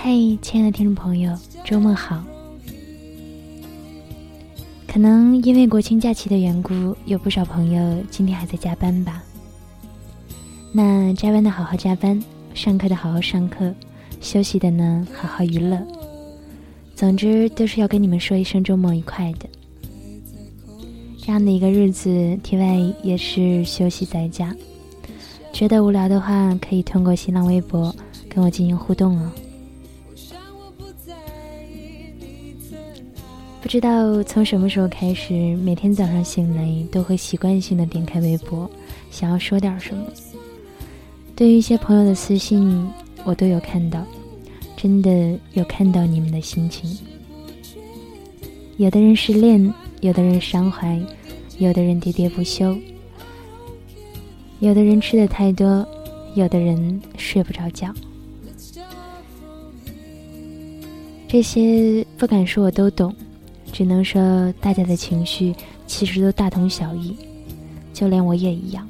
嘿，亲爱的听众朋友，周末好。可能因为国庆假期的缘故，有不少朋友今天还在加班吧。那加班的好好加班，上课的好好上课，休息的呢好好娱乐，总之都是要跟你们说一声周末愉快的。这样的一个日子，体外也是休息在家，觉得无聊的话可以通过新浪微博跟我进行互动哦。不知道从什么时候开始，每天早上醒来都会习惯性的点开微博，想要说点什么。对于一些朋友的私信，我都有看到，真的有看到你们的心情。有的人失恋，有的人伤怀，有的人喋喋不休，有的人吃的太多，有的人睡不着觉。这些不敢说我都懂，只能说大家的情绪其实都大同小异，就连我也一样。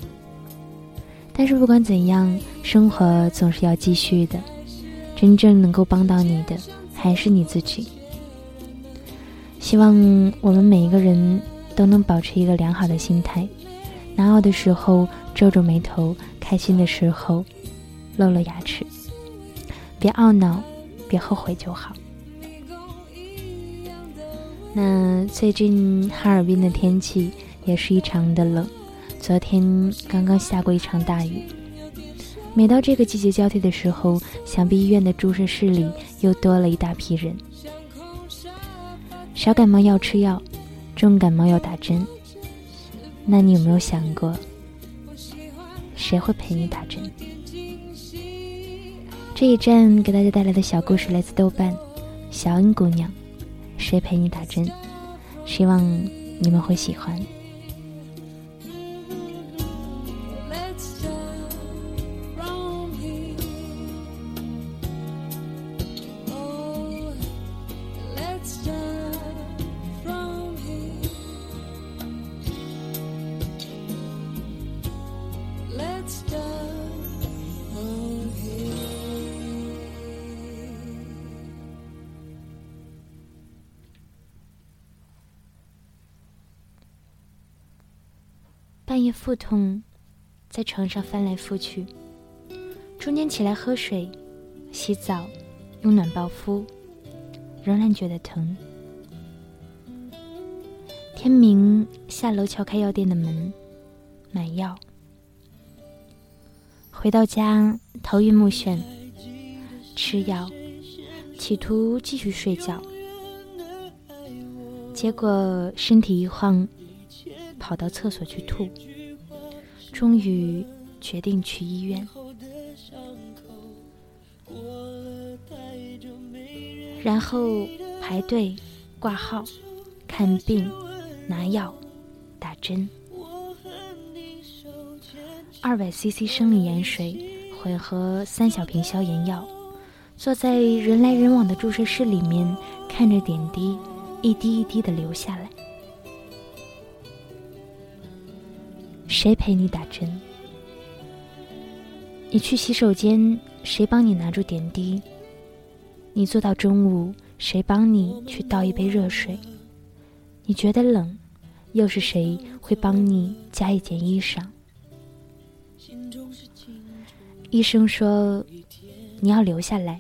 但是不管怎样，生活总是要继续的，真正能够帮到你的还是你自己。希望我们每一个人都能保持一个良好的心态，难熬的时候皱皱眉头，开心的时候露露牙齿，别懊恼，别后悔就好。那最近哈尔滨的天气也是异常的冷，昨天刚刚下过一场大雨。每到这个季节交替的时候，想必医院的注射室里又多了一大批人。少感冒要吃药，重感冒要打针。那你有没有想过，谁会陪你打针？这一站给大家带来的小故事来自豆瓣，小恩姑娘。谁陪你打针？希望你们会喜欢。半夜腹痛，在床上翻来覆去，中间起来喝水、洗澡、用暖包敷，仍然觉得疼。天明，下楼敲开药店的门，买药。回到家，头晕目眩，吃药，企图继续睡觉，结果身体一晃，跑到厕所去吐，终于决定去医院。然后排队、挂号、看病、拿药、打针。200cc 生理盐水混合3小瓶消炎药，坐在人来人往的注射室里面，看着点滴一滴一滴地流下来。谁陪你打针？你去洗手间，谁帮你拿住点滴？你坐到中午，谁帮你去倒一杯热水？你觉得冷，又是谁会帮你加一件衣裳？医生说，你要留下来，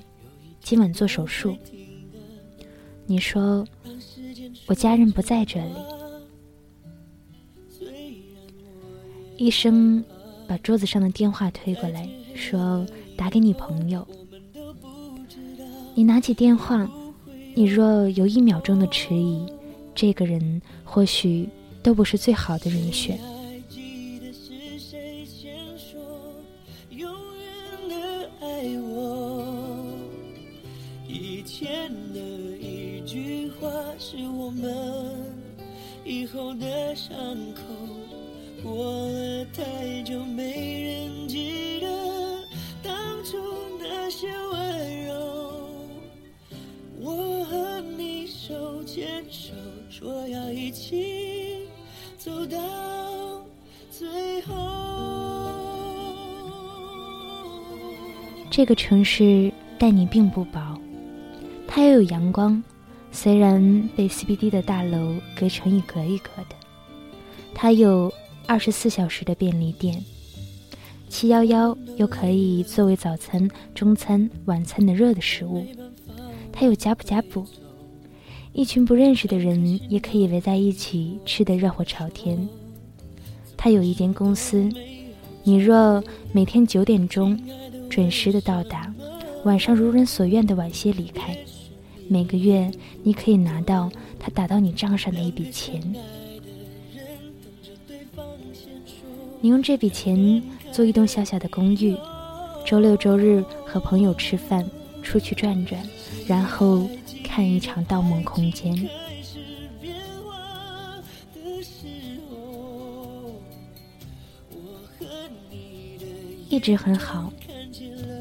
今晚做手术。你说，我家人不在这里。医生把桌子上的电话推过来，说打给你朋友。你拿起电话，你若有1秒钟的迟疑，这个人或许都不是最好的人选。过了太久，没人记得当初那些温柔。我和你手牵手，说要一起走到最后。这个城市待你并不薄，还有阳光，虽然被 CBD 的大楼隔成一格一格的，它有24小时的便利店，711又可以作为早餐、中餐、晚餐的热的食物，它有呷哺呷哺，一群不认识的人也可以围在一起吃得热火朝天。它有一间公司，你若每天9点钟准时的到达，晚上如人所愿的晚些离开，每个月你可以拿到它打到你账上的一笔钱，你用这笔钱租一栋小小的公寓，周六周日和朋友吃饭，出去转转，然后看一场《盗梦空间》。一直很好，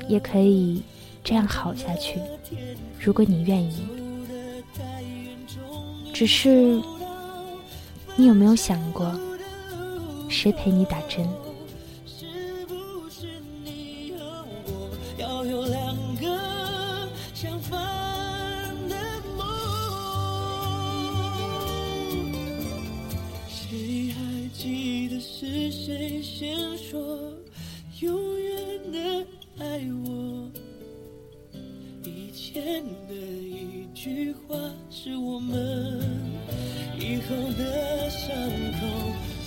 也可以这样好下去，如果你愿意。只是你有没有想过，谁陪你打针？谁还记得是谁先说永远的爱我？以前的一句话是我们以后的伤口，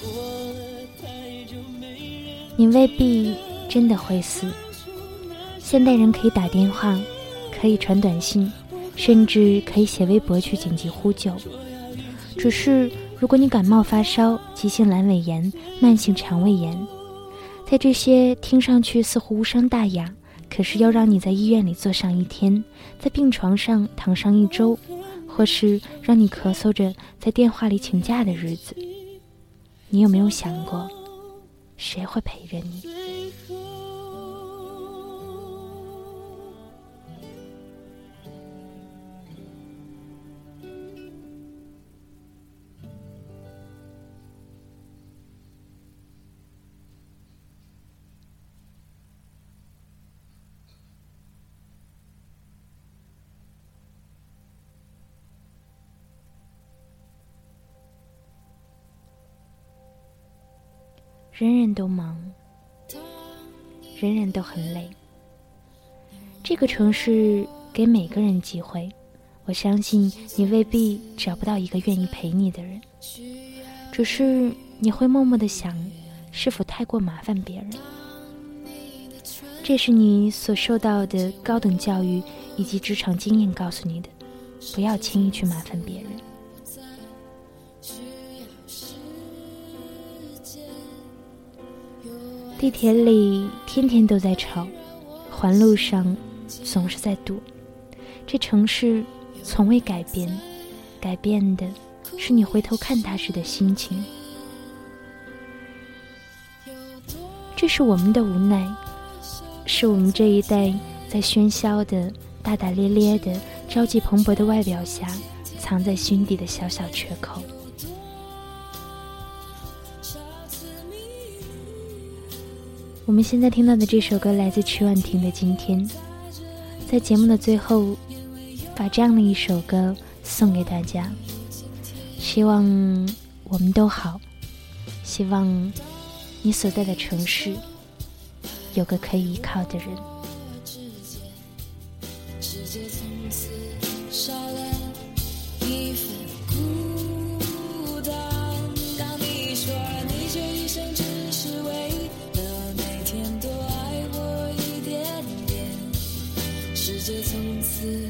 过了太久没人。你未必真的会死。现代人可以打电话，可以传短信，甚至可以写微博去紧急呼救。只是如果你感冒发烧、急性阑尾炎、慢性肠胃炎，在这些听上去似乎无伤大雅，可是要让你在医院里坐上1天，在病床上躺上1周，或是让你咳嗽着在电话里请假的日子，你有没有想过，谁会陪着你？人人都忙，人人都很累。这个城市给每个人机会，我相信你未必找不到一个愿意陪你的人，只是你会默默地想，是否太过麻烦别人。这是你所受到的高等教育以及职场经验告诉你的，不要轻易去麻烦别人。地铁里天天都在吵，环路上总是在堵。这城市从未改变，改变的是你回头看它时的心情。这是我们的无奈，是我们这一代在喧嚣的、大大咧咧的、朝气蓬勃的外表下，藏在心底的小小缺口。我们现在听到的这首歌来自曲婉婷的《今天》。在节目的最后，把这样的一首歌送给大家，希望我们都好，希望你所在的城市有个可以依靠的人。从此